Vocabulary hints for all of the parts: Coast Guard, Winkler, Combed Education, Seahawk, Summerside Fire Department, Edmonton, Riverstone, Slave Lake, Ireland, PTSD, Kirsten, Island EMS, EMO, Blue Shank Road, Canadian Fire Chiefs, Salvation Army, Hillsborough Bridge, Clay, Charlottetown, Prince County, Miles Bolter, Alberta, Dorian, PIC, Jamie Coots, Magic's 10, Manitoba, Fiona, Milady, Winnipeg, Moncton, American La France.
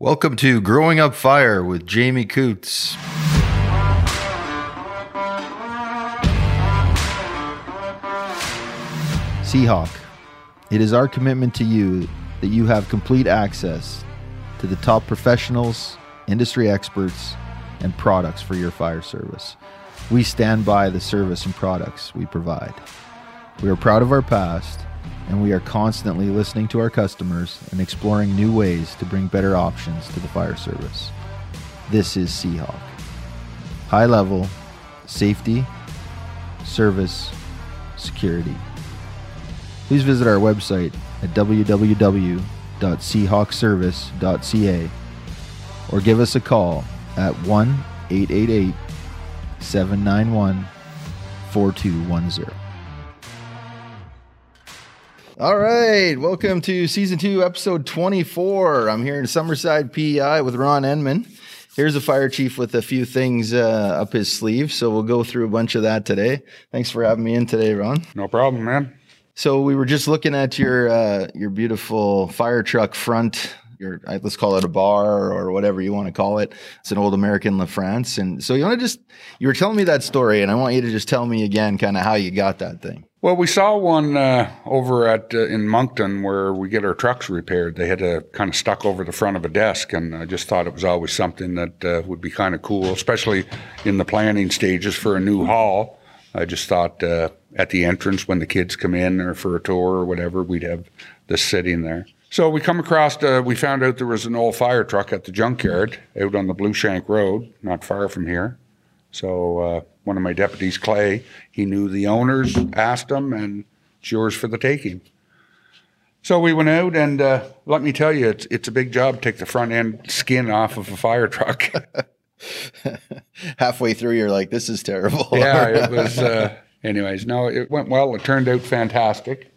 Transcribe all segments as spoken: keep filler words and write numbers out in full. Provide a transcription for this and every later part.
Welcome to Growing Up Fire with Jamie Coots. Seahawk, it is our commitment to you that you have complete access to the top professionals, industry experts, and products for your fire service. We stand by the service and products we provide. We are proud of our past, and we are constantly listening to our customers and exploring new ways to bring better options to the fire service. This is Seahawk. High level, safety, service, security. Please visit our website at w w w dot seahawk service dot c a or give us a call at one eight eight eight, seven nine one, four two one zero. All right, welcome to Season two, Episode twenty-four. I'm here in Summerside, P E I with Ron Enman. Here's a fire chief with a few things uh, up his sleeve, so we'll go through a bunch of that today. Thanks for having me in today, Ron. No problem, man. So we were just looking at your uh, your beautiful fire truck front, your, let's call it a bar or whatever you want to call it. It's an old American La France. And so you want to just, you were telling me that story, and I want you to just tell me again kind of how you got that thing. Well, we saw one uh, over at uh, in Moncton where we get our trucks repaired. They had a kind of stuck over the front of a desk, and I just thought it was always something that uh, would be kind of cool, especially in the planning stages for a new hall. I just thought uh, at the entrance when the kids come in or for a tour or whatever, we'd have this sitting there. So we come across, uh, we found out there was an old fire truck at the junkyard out on the Blue Shank Road, not far from here. So uh, one of my deputies, Clay, he knew the owners, asked them, and it's yours for the taking. So we went out, and uh, let me tell you, it's it's a big job to take the front end skin off of a fire truck. Halfway through, you're like, this is terrible. Yeah, it was, uh, anyways, no, it went well. It turned out fantastic,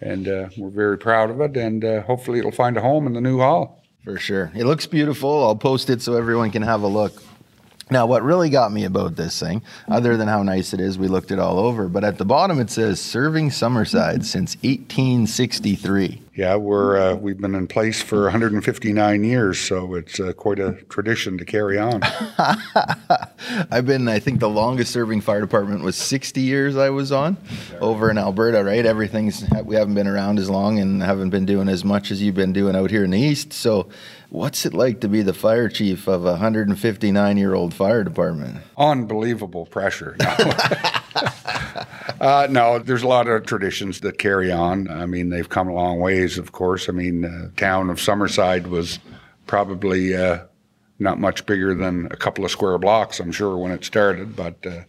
and uh, we're very proud of it, and uh, hopefully it'll find a home in the new hall. For sure. It looks beautiful. I'll post it so everyone can have a look. Now, what really got me about this thing, other than how nice it is, we looked it all over, but at the bottom it says, serving Summerside since eighteen sixty-three. Yeah, we're, uh, we've been in place for one hundred fifty-nine years, so it's uh, quite a tradition to carry on. I've been, I think the longest serving fire department was sixty years I was on over in Alberta, right? Everything's, we haven't been around as long and haven't been doing as much as you've been doing out here in the East, so... What's it like to be the fire chief of a one hundred fifty-nine-year-old fire department? Unbelievable pressure. No. uh, no, there's a lot of traditions that carry on. I mean, they've come a long ways, of course. I mean, the uh, town of Summerside was probably uh, not much bigger than a couple of square blocks, I'm sure, when it started. But uh,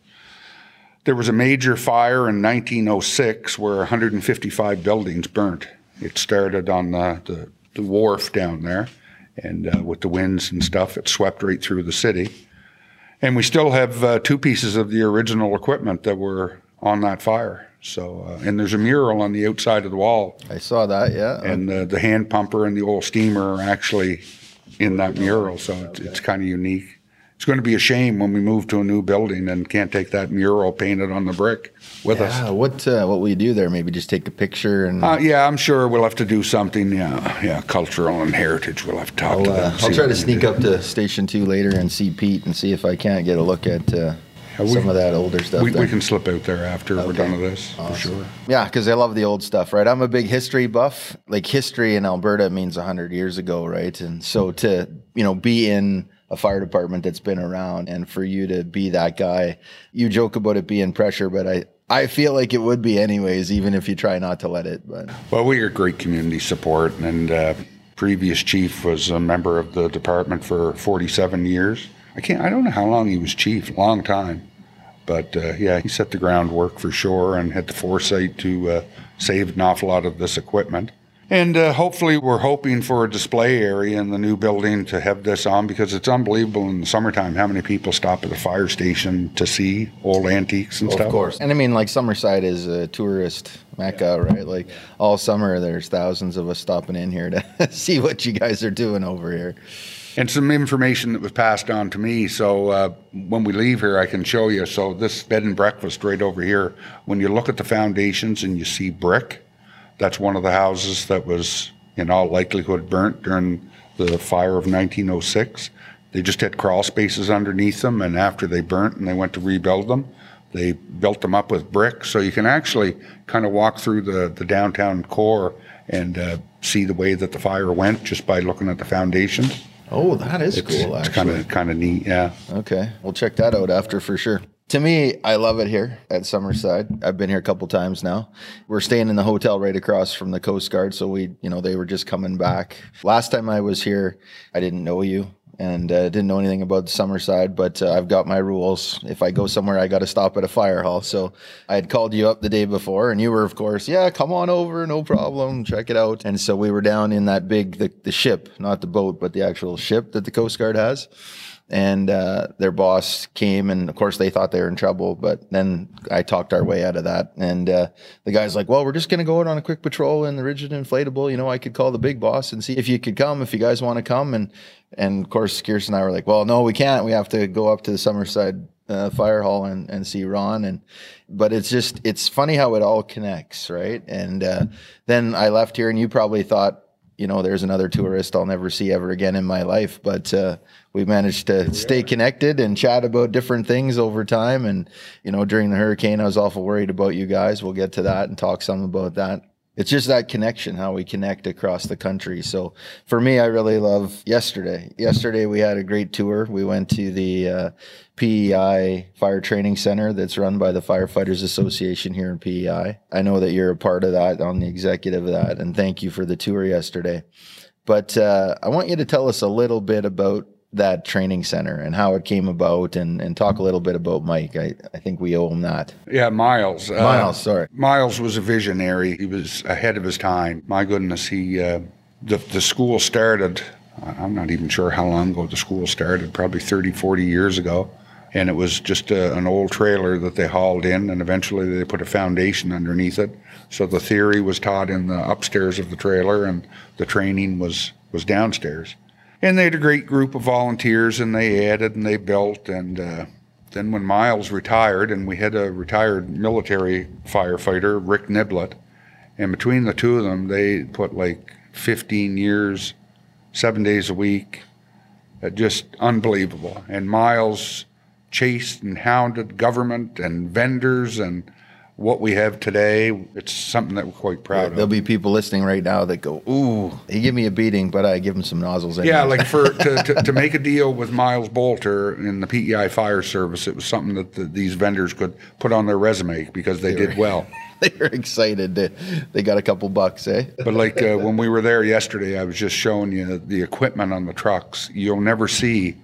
there was a major fire in nineteen oh six where one hundred fifty-five buildings burnt. It started on the, the, the wharf down there. And uh, with the winds and stuff, it swept right through the city. And we still have uh, two pieces of the original equipment that were on that fire. So, uh, and there's a mural on the outside of the wall. I saw that, yeah. And uh, the hand pumper and the old steamer are actually in that mural, so it's, okay. It's kind of unique. It's going to be a shame when we move to a new building and can't take that mural painted on the brick with yeah, us. What uh, what will you do there? Maybe just take a picture? And uh, yeah, I'm sure we'll have to do something. Yeah, yeah, cultural and heritage. We'll have to talk I'll, to them. Uh, I'll try to sneak up to Station two later and see Pete and see if I can't get a look at uh, yeah, we, some of that older stuff. We, we can slip out there after okay. We're done with this, awesome. For sure. Yeah, because I love the old stuff, right? I'm a big history buff. Like history in Alberta means one hundred years ago, right? And so to, you know, be in... a fire department that's been around, and for you to be that guy, you joke about it being pressure, but I, I feel like it would be anyways, even if you try not to let it. But well, we are great community support, and uh, previous chief was a member of the department for forty-seven years. I can't, I don't know how long he was chief, long time, but uh, yeah, he set the groundwork for sure and had the foresight to uh, save an awful lot of this equipment. And uh, hopefully we're hoping for a display area in the new building to have this on, because it's unbelievable in the summertime how many people stop at the fire station to see old antiques and oh, stuff. Of course. And I mean, like Summerside is a tourist mecca, right? Like all summer there's thousands of us stopping in here to see what you guys are doing over here. And some information that was passed on to me. So uh, when we leave here, I can show you. So this bed and breakfast right over here, when you look at the foundations and you see brick, that's one of the houses that was, in all likelihood, burnt during the fire of nineteen oh six. They just had crawl spaces underneath them, and after they burnt and they went to rebuild them, they built them up with brick. So you can actually kind of walk through the, the downtown core and uh, see the way that the fire went just by looking at the foundations. Oh, that is it's, cool, actually. It's kind of, kind of neat, yeah. Okay, we'll check that out after for sure. To me, I love it here at Summerside. I've been here a couple times now. We're staying in the hotel right across from the Coast Guard, so we, you know, they were just coming back. Last time I was here, I didn't know you and uh, didn't know anything about Summerside, but uh, I've got my rules. If I go somewhere, I got to stop at a fire hall. So I had called you up the day before, and you were, of course, yeah, come on over, no problem, check it out. And so we were down in that big, the, the ship, not the boat, but the actual ship that the Coast Guard has. And uh, their boss came, and of course they thought they were in trouble, but then I talked our way out of that. And uh, the guy's like, well, we're just going to go out on a quick patrol in the rigid inflatable. You know, I could call the big boss and see if you could come, if you guys want to come. And, and of course, Kirsten and I were like, well, no, we can't. We have to go up to the Summerside uh, fire hall and, and see Ron. And but it's just, it's funny how it all connects, right? And uh, then I left here, and you probably thought, you know, there's another tourist I'll never see ever again in my life. But uh, we managed to stay connected and chat about different things over time. And, you know, during the hurricane, I was awful worried about you guys. We'll get to that and talk some about that. It's just that connection, how we connect across the country. So for me, I really love yesterday. Yesterday, we had a great tour. We went to the uh, P E I Fire Training Center that's run by the Firefighters Association here in P E I. I know that you're a part of that, on the executive of that, and thank you for the tour yesterday. But uh, I want you to tell us a little bit about that training center and how it came about, and, and talk a little bit about Mike. I, I think we owe him that. Yeah, Miles. Uh, Miles, sorry. Miles was a visionary. He was ahead of his time. My goodness, he uh, the, the school started, I'm not even sure how long ago the school started, probably thirty, forty years ago. And it was just a, an old trailer that they hauled in, and eventually they put a foundation underneath it. So the theory was taught in the upstairs of the trailer, and the training was, was downstairs. And they had a great group of volunteers, and they added and they built. And uh, then when Miles retired, and we had a retired military firefighter, Rick Niblett, and between the two of them, they put like fifteen years, seven days a week, uh, just unbelievable. And Miles chased and hounded government and vendors, and what we have today, it's something that we're quite proud yeah, of. There'll be people listening right now that go, ooh, he gave me a beating, but I give him some nozzles. Anyway. Yeah, like for to, to, to make a deal with Miles Bolter in the P E I Fire Service, it was something that the, these vendors could put on their resume because they, they did were, well. They were excited. They, they got a couple bucks, eh? But like uh, when we were there yesterday, I was just showing you the equipment on the trucks. You'll never see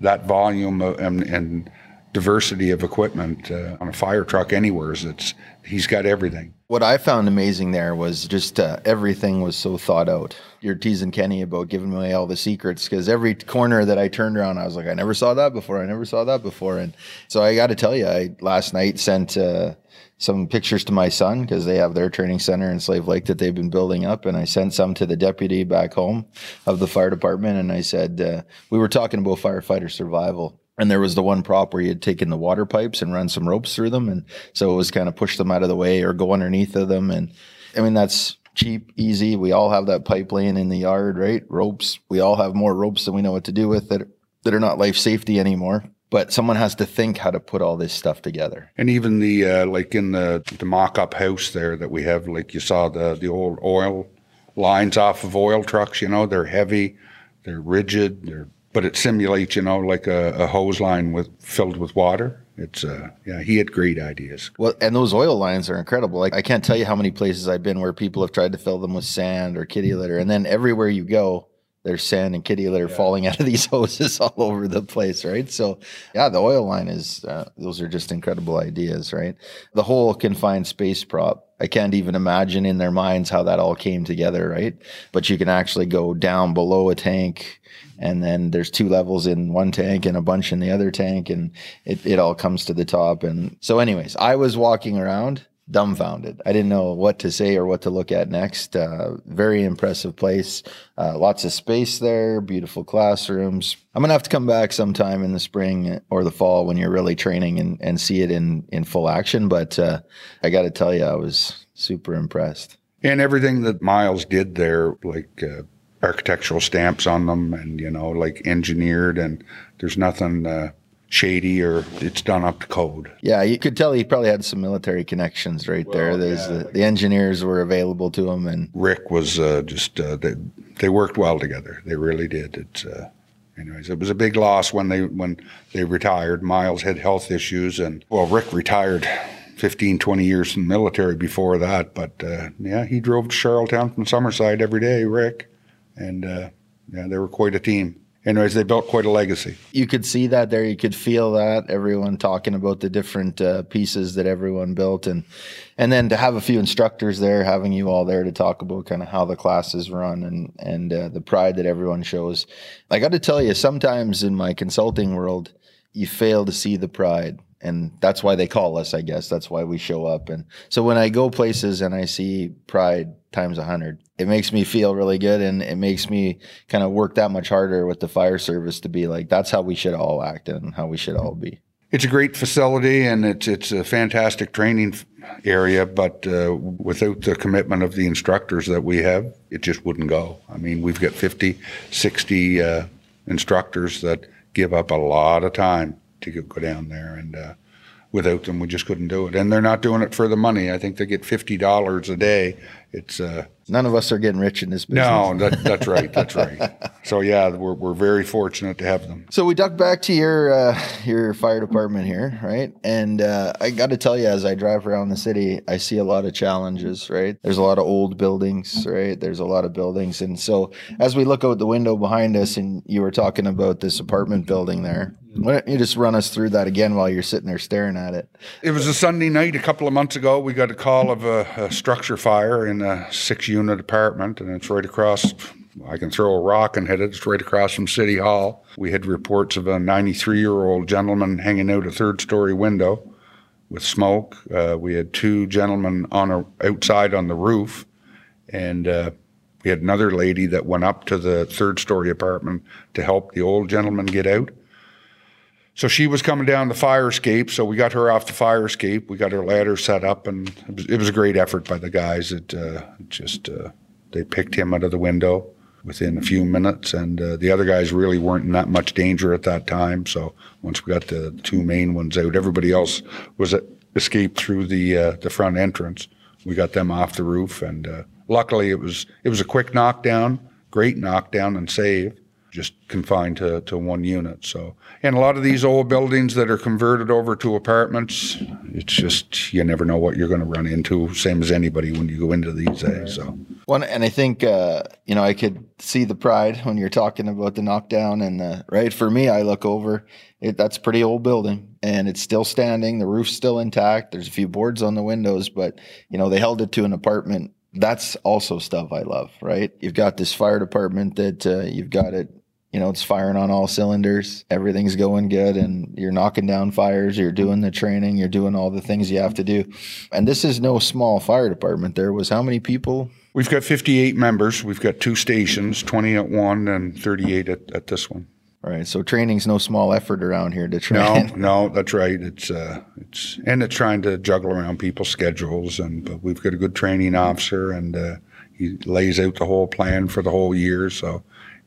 that volume of, and, and diversity of equipment uh, on a fire truck anywhere. Is it's he's got everything. What I found amazing there was just uh, everything was so thought out. You're teasing Kenny about giving away all the secrets, because every corner that I turned around, I was like, I never saw that before. I never saw that before. And so I got to tell you, I last night sent uh, some pictures to my son, because they have their training center in Slave Lake that they've been building up. And I sent some to the deputy back home of the fire department. And I said, uh, we were talking about firefighter survival. And there was the one prop where you had taken the water pipes and run some ropes through them. And so it was kind of push them out of the way or go underneath of them. And I mean, that's cheap, easy. We all have that pipe laying in the yard, right? Ropes. We all have more ropes than we know what to do with that, that are not life safety anymore. But someone has to think how to put all this stuff together. And even the, uh, like in the, the mock-up house there that we have, like you saw the, the old oil lines off of oil trucks, you know, they're heavy, they're rigid, they're but it simulates, you know, like a, a hose line with filled with water. It's, uh, yeah, he had great ideas. Well, and those oil lines are incredible. Like, I can't tell you how many places I've been where people have tried to fill them with sand or kitty litter. And then everywhere you go, there's sand and kitty litter yeah. falling out of these hoses all over the place, right? So, yeah, the oil line is, uh, those are just incredible ideas, right? The whole confined space prop. I can't even imagine in their minds how that all came together, right? But you can actually go down below a tank, and then there's two levels in one tank and a bunch in the other tank, and it, it all comes to the top. And so anyways, I was walking around dumbfounded. I didn't know what to say or what to look at next. Uh, very impressive place. Uh, lots of space there, beautiful classrooms. I'm going to have to come back sometime in the spring or the fall when you're really training and, and see it in, in full action. But uh, I got to tell you, I was super impressed. And everything that Miles did there, like uh, architectural stamps on them and, you know, like engineered, and there's nothing uh, shady, or it's done up to code. Yeah, you could tell he probably had some military connections right well, there. There's yeah, the, like, the engineers were available to him. And Rick was uh, just, uh, they, they worked well together. They really did. It's, uh, anyways, it was a big loss when they, when they retired. Miles had health issues, and, well, Rick retired fifteen, twenty years in the military before that. But, uh, yeah, he drove to Charlottetown from Summerside every day, Rick. And, uh, yeah, they were quite a team. Anyways, they built quite a legacy. You could see that there. You could feel that. Everyone talking about the different uh, pieces that everyone built. And and then to have a few instructors there, having you all there to talk about kind of how the classes run and, and uh, the pride that everyone shows. I got to tell you, sometimes in my consulting world, you fail to see the pride. And that's why they call us, I guess. That's why we show up. And so when I go places and I see pride times a hundred, it makes me feel really good, and it makes me kind of work that much harder with the fire service to be like, that's how we should all act and how we should all be. It's a great facility, and it's it's a fantastic training area, but uh, without the commitment of the instructors that we have, it just wouldn't go. I mean, we've got fifty, sixty uh, instructors that give up a lot of time to go down there, and uh, without them we just couldn't do it. And they're not doing it for the money. I think they get fifty dollars a day. It's uh, none of us are getting rich in this business. No, that, that's right, that's right. So yeah, we're we're very fortunate to have them. So we duck back to your uh, your fire department here, right? And uh, I got to tell you, as I drive around the city, I see a lot of challenges, right? There's a lot of old buildings, right? There's a lot of buildings, and so as we look out the window behind us, and you were talking about this apartment building there. Why don't you just run us through that again while you're sitting there staring at it? It was a Sunday night a couple of months ago. We got a call of a, a structure fire in a six-unit apartment, and it's right across. I can throw a rock and hit it. It's right across from City Hall. We had reports of a ninety-three-year-old gentleman hanging out a third-story window with smoke. Uh, we had two gentlemen on a, outside on the roof, and uh, we had another lady that went up to the third-story apartment to help the old gentleman get out. So she was coming down the fire escape, so we got her off the fire escape. We got her ladder set up, and it was, it was a great effort by the guys. It uh, just uh, they picked him out of the window within a few minutes, and uh, the other guys really weren't in that much danger at that time. So once we got the two main ones out, everybody else was at, escaped through the uh, the front entrance. We got them off the roof, and uh, luckily it was it was a quick knockdown, great knockdown and save. Just confined to, to one unit. So, and a lot of these old buildings that are converted over to apartments, it's just, you never know what you're going to run into, same as anybody when you go into these days. So, well, and I think, uh, you know, I could see the pride when you're talking about the knockdown and the, right, for me, I look over, it, that's a pretty old building, and it's still standing, the roof's still intact, there's a few boards on the windows, but, you know, they held it to an apartment. That's also stuff I love, right? You've got this fire department that uh, you've got it, you know, it's firing on all cylinders. Everything's going good, and you're knocking down fires. You're doing the training. You're doing all the things you have to do. And this is no small fire department. There was how many people? We've got fifty-eight members. We've got two stations, twenty at one and thirty-eight at, at this one. All right. So training's no small effort around here to train. No, no, that's right. It's uh, it's and it's trying to juggle around people's schedules, and but we've got a good training officer, and uh, he lays out the whole plan for the whole year. So.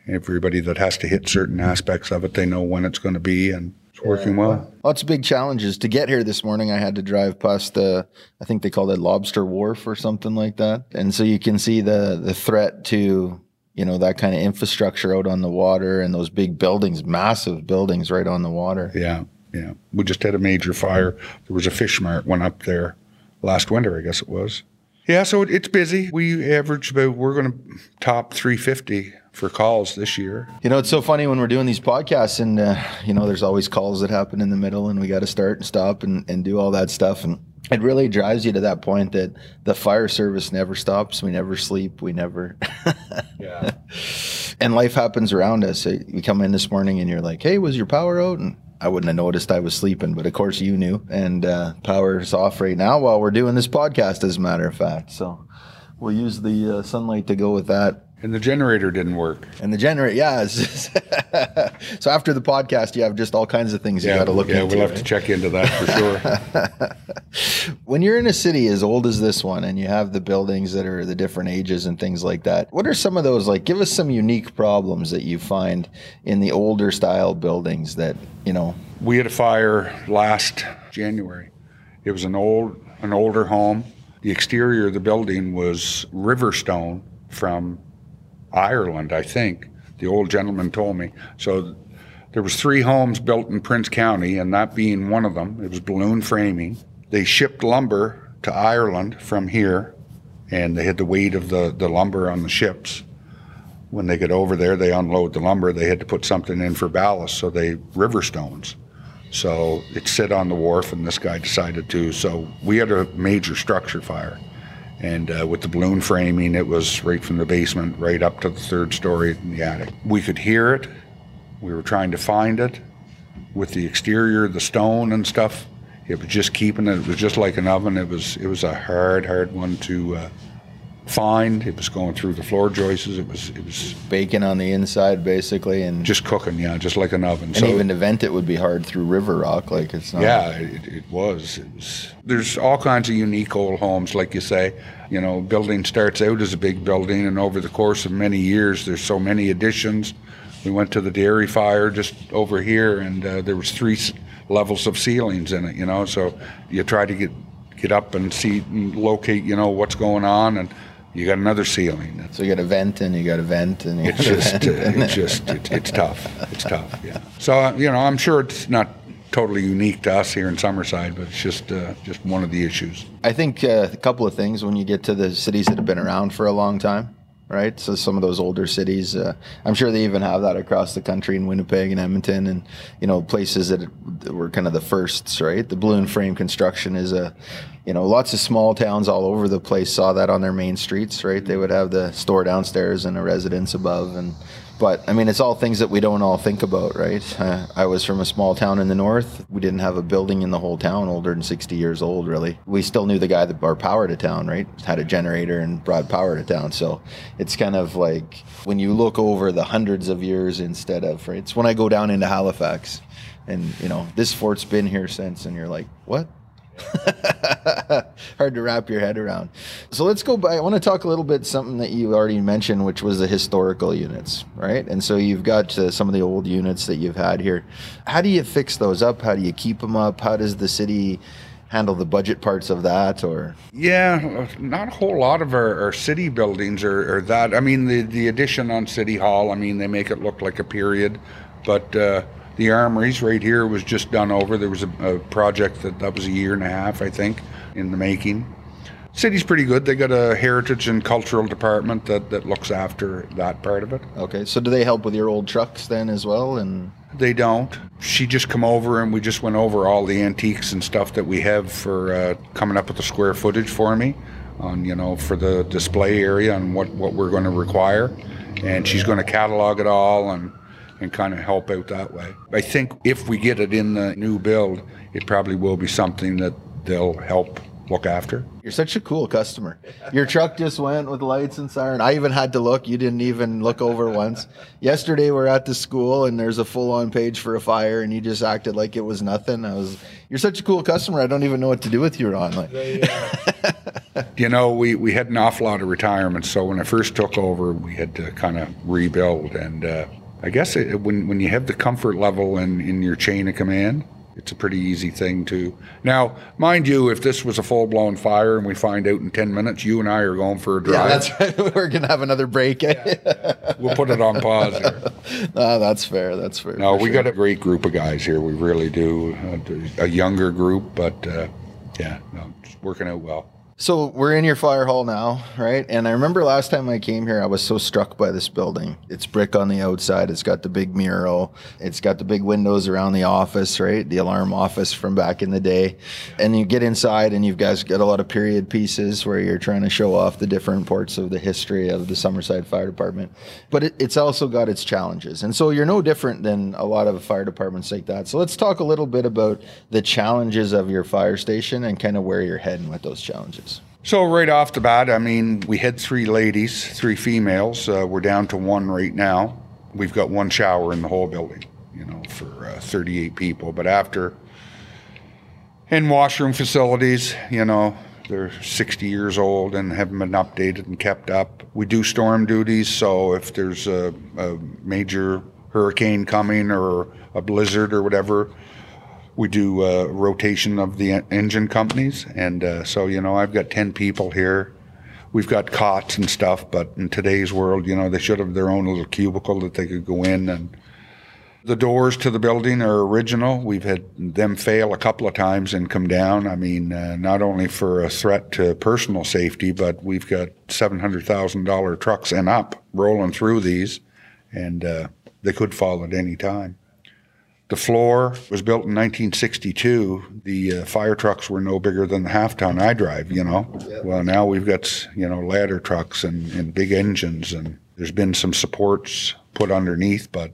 Everybody that has to hit certain aspects of it, they know when it's going to be, and it's working well. Lots of big challenges. To get here this morning, I had to drive past the, I think they called it Lobster Wharf or something like that. And so you can see the the threat to, you know, that kind of infrastructure out on the water and those big buildings, massive buildings right on the water. Yeah, yeah. We just had a major fire. There was a fish mart went up there last winter, I guess it was. Yeah, so it, it's busy. We average about, we're going to top three fifty for calls this year. You know, it's so funny when we're doing these podcasts and, uh, you know, there's always calls that happen in the middle, and we got to start and stop and, and do all that stuff. And it really drives you to that point that the fire service never stops. We never sleep. We never. Yeah. And life happens around us. You come in this morning and you're like, hey, was your power out? And I wouldn't have noticed I was sleeping, but of course you knew. And uh, power's off right now while we're doing this podcast, as a matter of fact. So we'll use the uh, sunlight to go with that. And the generator didn't work. And the generator, yeah. So after the podcast, you have just all kinds of things you yeah, got to look yeah, into. Yeah, we'll have right? to check into that for sure. When you're in a city as old as this one and you have the buildings that are the different ages and things like that, what are some of those, like, give us some unique problems that you find in the older style buildings that, you know. We had a fire last January. It was an old, an older home. The exterior of the building was Riverstone from Ireland, I think, the old gentleman told me. So there was three homes built in Prince County, and that being one of them, it was balloon framing. They shipped lumber to Ireland from here, and they had the weight of the, the lumber on the ships. When they get over there, they unload the lumber. They had to put something in for ballast, so they river stones. So it sit on the wharf, and this guy decided to. So we had a major structure fire. And uh, with the balloon framing, it was right from the basement right up to the third story in the attic. We could hear it. We were trying to find it. With the exterior, the stone and stuff, it was just keeping it. It was just like an oven. It was it was a hard, hard one to uh, find. It was going through the floor joists. It was it was baking on the inside, basically, and just cooking. Yeah, just like an oven. And so, even to vent it would be hard through river rock. Like it's not. Yeah, it, it was. It was. There's all kinds of unique old homes, like you say. You know, building starts out as a big building, and over the course of many years, there's so many additions. We went to the dairy fire just over here, and uh, there was three s- levels of ceilings in it, you know, so you try to get get up and see and locate, you know, what's going on, and you got another ceiling. So you got a vent, and you got a vent, and you got a vent. It's just, it, it's tough. It's tough, yeah. So, uh, you know, I'm sure it's not totally unique to us here in Summerside, but it's just uh, just one of the issues. I think uh, a couple of things when you get to the cities that have been around for a long time. Right, so some of those older cities, uh, I'm sure they even have that across the country in Winnipeg and Edmonton, and you know places that, it, that were kind of the firsts. Right, the balloon frame construction is a, you know, lots of small towns all over the place saw that on their main streets. Right, they would have the store downstairs and a residence above, and but I mean it's all things that we don't all think about. Right, uh, I was from a small town in the north. We didn't have a building in the whole town older than sixty years old. Really, we still knew the guy that brought power to town. Right, had a generator and brought power to town. So. It's kind of like when you look over the hundreds of years instead of, right? It's when I go down into Halifax and, you know, this fort's been here since, and you're like, what? Hard to wrap your head around. So let's go by. I want to talk a little bit something that you already mentioned, which was the historical units, right? And so you've got uh, some of the old units that you've had here. How do you fix those up? How do you keep them up? How does the city handle the budget parts of that? Or yeah, not a whole lot of our, our city buildings are, are that. I mean, the, the addition on City Hall, I mean, they make it look like a period, but uh, the armories right here was just done over. There was a, a project that, that was a year and a half, I think, in the making. City's pretty good. They got a heritage and cultural department that, that looks after that part of it. Okay, so do they help with your old trucks then as well? And they don't. She just come over and we just went over all the antiques and stuff that we have for uh, coming up with the square footage for me on, you know, for the display area and what, what we're going to require. And she's going to catalog it all and, and kind of help out that way. I think if we get it in the new build, it probably will be something that they'll help look after. You're such a cool customer. Your truck just went with lights and siren. I even had to look. You didn't even look over once. Yesterday we're at the school and there's a full-on page for a fire and you just acted like it was nothing. I was, you're such a cool customer. I don't even know what to do with you, Ron. Like, you know, we, we had an awful lot of retirements. So when I first took over, we had to kind of rebuild. And uh, I guess it, when, when you have the comfort level in, in your chain of command, it's a pretty easy thing to. Now, mind you, if this was a full-blown fire and we find out in ten minutes, you and I are going for a drive. Yeah, that's right. We're going to have another break. Yeah. We'll put it on pause here. No, that's fair. That's fair. No, we sure. Got a great group of guys here. We really do. A younger group, but uh, yeah, no, it's working out well. So we're in your fire hall now, right? And I remember last time I came here, I was so struck by this building. It's brick on the outside. It's got the big mural. It's got the big windows around the office, right? The alarm office from back in the day. And you get inside and you've guys got a lot of period pieces where you're trying to show off the different parts of the history of the Summerside Fire Department. But it, it's also got its challenges. And so you're no different than a lot of fire departments like that. So let's talk a little bit about the challenges of your fire station and kind of where you're heading with those challenges. So right off the bat, I mean, we had three ladies, three females. Uh, we're down to one right now. We've got one shower in the whole building, you know, for uh, thirty-eight people. But after and washroom facilities, you know, they're sixty years old and haven't been updated and kept up. We do storm duties, so if there's a, a major hurricane coming or a blizzard or whatever, we do a rotation of the engine companies. And uh, so, you know, I've got ten people here. We've got cots and stuff, but in today's world, you know, they should have their own little cubicle that they could go in. And the doors to the building are original. We've had them fail a couple of times and come down. I mean, uh, not only for a threat to personal safety, but we've got seven hundred thousand dollar trucks and up rolling through these, and uh, they could fall at any time. The floor was built in nineteen sixty-two. The uh, fire trucks were no bigger than the half-ton I drive, you know. Yep. Well, now we've got, you know, ladder trucks and, and big engines, and there's been some supports put underneath, but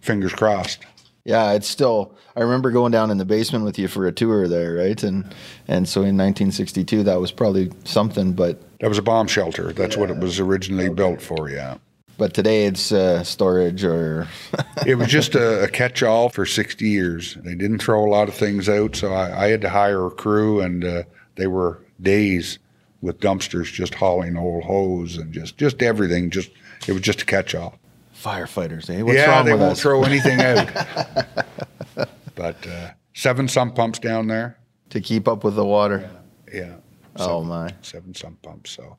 fingers crossed. Yeah, it's still, I remember going down in the basement with you for a tour there, right? And and so in nineteen sixty-two, that was probably something, but... That was a bomb shelter. That's yeah. what it was originally okay. built for, yeah. But today it's uh, storage or... It was just a, a catch-all for sixty years. They didn't throw a lot of things out, so I, I had to hire a crew, and uh, they were days with dumpsters just hauling old hose and just, just everything. Just It was just a catch-all. Firefighters, eh? What's yeah, wrong they with won't us? Throw anything out. But uh, seven sump pumps down there. To keep up with the water. Yeah. yeah. Seven, oh, my. Seven sump pumps, so...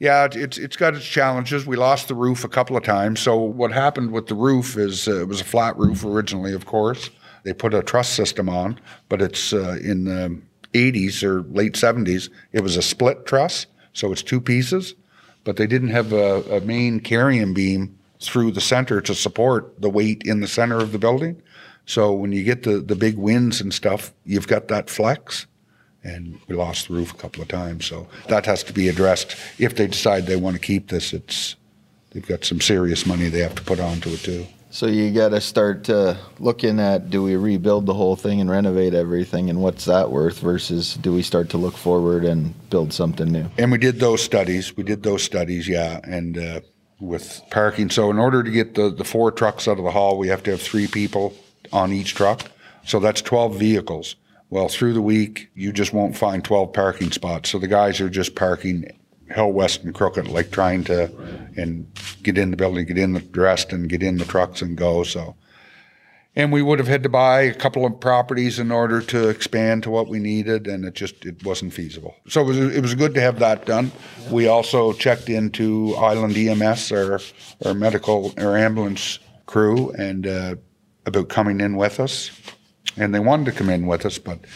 Yeah, it's it's got its challenges. We lost the roof a couple of times. So what happened with the roof is uh, it was a flat roof originally, of course. They put a truss system on, but it's uh, in the eighties or late seventies, it was a split truss, so it's two pieces. But they didn't have a, a main carrying beam through the center to support the weight in the center of the building. So when you get the, the big winds and stuff, you've got that flex. And we lost the roof a couple of times, so that has to be addressed. If they decide they want to keep this, it's they've got some serious money they have to put onto it too. So you got to start uh, looking at, do we rebuild the whole thing and renovate everything, and what's that worth versus do we start to look forward and build something new? And we did those studies. We did those studies, yeah, and uh, with parking. So in order to get the, the four trucks out of the hall, we have to have three people on each truck. So that's twelve vehicles. Well, through the week, you just won't find twelve parking spots. So the guys are just parking hell west and crooked, like trying to right. and get in the building, get in the dressed and get in the trucks and go. So, and we would have had to buy a couple of properties in order to expand to what we needed, and it just it wasn't feasible. So it was, it was good to have that done. Yeah. We also checked into Island E M S, our, our medical or ambulance crew, and uh, about coming in with us. And they wanted to come in with us, but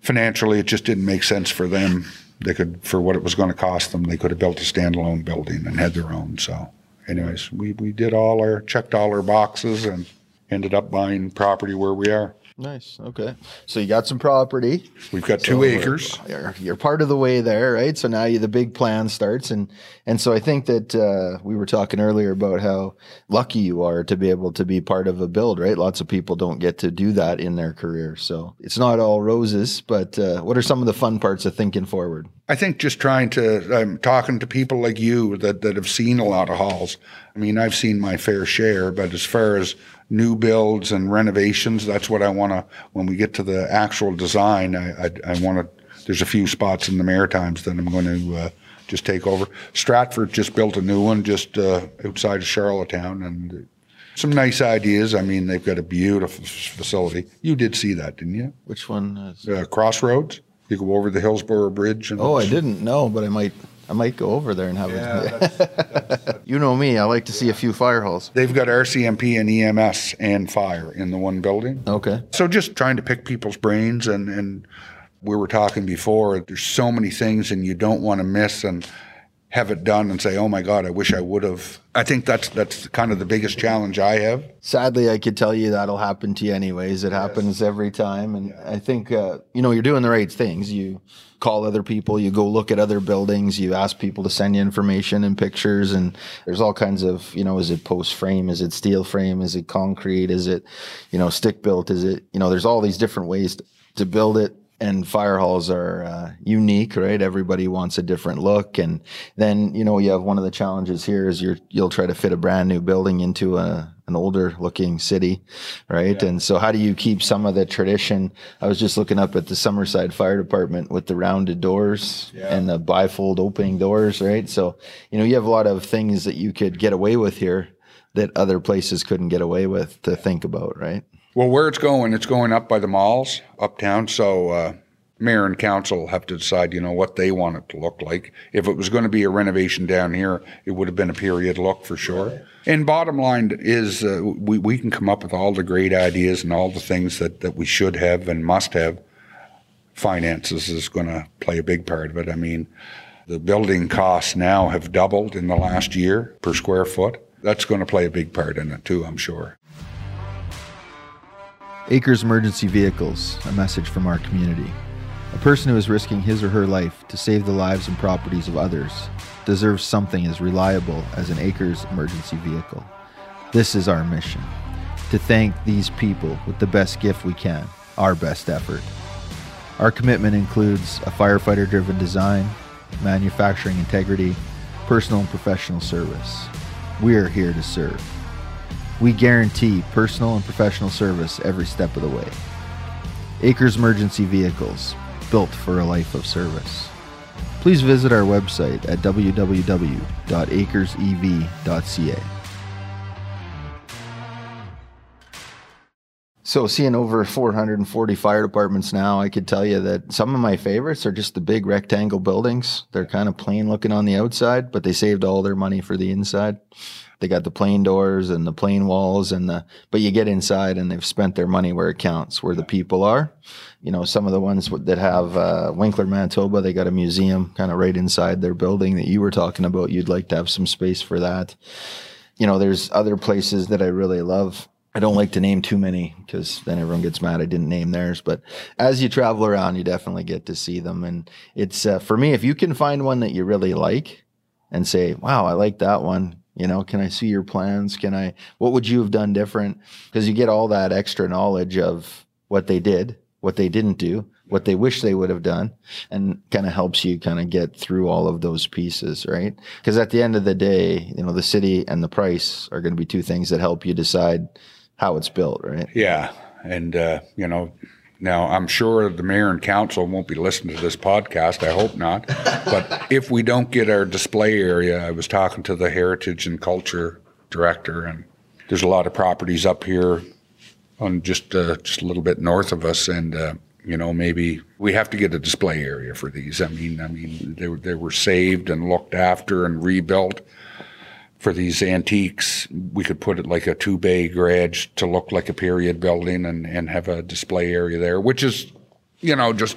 financially it just didn't make sense for them. They could, for what it was going to cost them, they could have built a standalone building and had their own. So anyways, we, we did all our, checked all our boxes and ended up buying property where we are. Nice. Okay. So you got some property. We've got two so acres. You're, you're part of the way there, right? So now you, the big plan starts. And, and so I think that uh, we were talking earlier about how lucky you are to be able to be part of a build, right? Lots of people don't get to do that in their career. So it's not all roses, but uh, what are some of the fun parts of thinking forward? I think just trying to, I'm talking to people like you that, that have seen a lot of halls. I mean, I've seen my fair share, but as far as new builds and renovations, that's what I want to, when we get to the actual design, I, I, I want to, there's a few spots in the Maritimes that I'm going to uh, just take over. Stratford just built a new one just uh, outside of Charlottetown, and some nice ideas. I mean, they've got a beautiful facility. You did see that, didn't you? Which one? Is uh, Crossroads. You go over the Hillsborough Bridge. And oh, I didn't know, but I might... I might go over there and have yeah, it. That's, that's, that's, you know me. I like to see yeah. a few fire halls. They've got R C M P and E M S and fire in the one building. Okay. So just trying to pick people's brains. And, and we were talking before, there's so many things and you don't want to miss and have it done and say, oh, my God, I wish I would have. I think that's that's kind of the biggest challenge I have. Sadly, I could tell you that'll happen to you anyways. It happens yes. every time. And yeah. I think, uh, you know, you're doing the right things. You call other people, you go look at other buildings, you ask people to send you information and pictures, and there's all kinds of, you know, is it post frame? Is it steel frame? Is it concrete? Is it, you know, stick built? Is it, you know, there's all these different ways to, to build it. and fire halls are uh, unique, right? Everybody wants a different look. And then, you know, you have one of the challenges here is you're, you'll try to fit a brand new building into a, an older looking city, right? Yeah. And so how do you keep some of the tradition? I was just looking up at the Summerside Fire Department with the rounded doors yeah. and the bifold opening doors, right? So, you know, you have a lot of things that you could get away with here that other places couldn't get away with to think about, right? Well, where it's going, it's going up by the malls, uptown. So uh, mayor and council have to decide, you know, what they want it to look like. If it was going to be a renovation down here, it would have been a period look for sure. Right. And bottom line is uh, we, we can come up with all the great ideas and all the things that, that we should have and must have. Finances is going to play a big part of it. I mean, the building costs now have doubled in the last year per square foot. That's going to play a big part in it too, I'm sure. Acres Emergency Vehicles, a message from our community. A person who is risking his or her life to save the lives and properties of others deserves something as reliable as an Acres Emergency Vehicle. This is our mission, to thank these people with the best gift we can, our best effort. Our commitment includes a firefighter-driven design, manufacturing integrity, personal and professional service. We are here to serve. We guarantee personal and professional service every step of the way. Acres Emergency Vehicles, built for a life of service. Please visit our website at w w w dot acres e v dot c a. So seeing over four hundred forty fire departments now, I could tell you that some of my favorites are just the big rectangle buildings. They're kind of plain looking on the outside, but they saved all their money for the inside. They got the plain doors and the plain walls and the, but you get inside and they've spent their money where it counts, where the people are. You know, some of the ones that have uh, Winkler, Manitoba, they got a museum kind of right inside their building that you were talking about. You'd like to have some space for that. You know, there's other places that I really love. I don't like to name too many because then everyone gets mad I didn't name theirs. But as you travel around, you definitely get to see them. And it's, uh, for me, if you can find one that you really like and say, wow, I like that one. You know, can I see your plans? Can I, what would you have done different? Because you get all that extra knowledge of what they did, what they didn't do, what they wish they would have done, and kind of helps you kind of get through all of those pieces, right? Because at the end of the day, you know, the city and the price are going to be two things that help you decide how it's built, right? Yeah. And, uh, you know, now I'm sure the mayor and council won't be listening to this podcast. I hope not. But if we don't get our display area, I was talking to the heritage and culture director, and there's a lot of properties up here on just, uh, just a little bit north of us. And, uh, you know, maybe we have to get a display area for these. I mean, I mean, they, they were saved and looked after and rebuilt. For these antiques, we could put it like a two-bay garage to look like a period building and, and have a display area there, which is, you know, just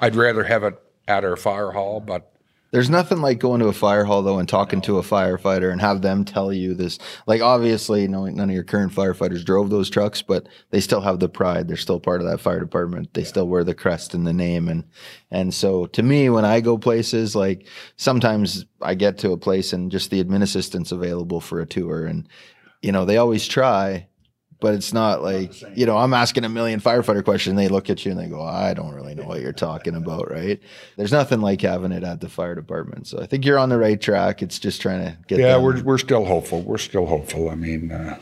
I'd rather have it at our fire hall. But there's nothing like going to a fire hall, though, and talking to a firefighter and have them tell you this. Like, obviously, no, none of your current firefighters drove those trucks, but they still have the pride. They're still part of that fire department. They yeah. still wear the crest and the name. And and so to me, when I go places, like sometimes I get to a place and just the admin assistant's available for a tour. And, you know, they always try. But it's not like, you know, I'm asking a million firefighter questions. They look at you and they go, I don't really know what you're talking about, right? There's nothing like having it at the fire department. So I think you're on the right track. It's just trying to get Yeah, down. we're we're still hopeful. We're still hopeful. I mean, uh,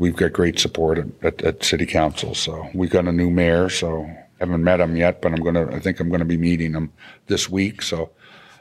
we've got great support at, at, at city council. So we've got a new mayor. So haven't met him yet, but I'm gonna. I think I'm going to be meeting him this week. So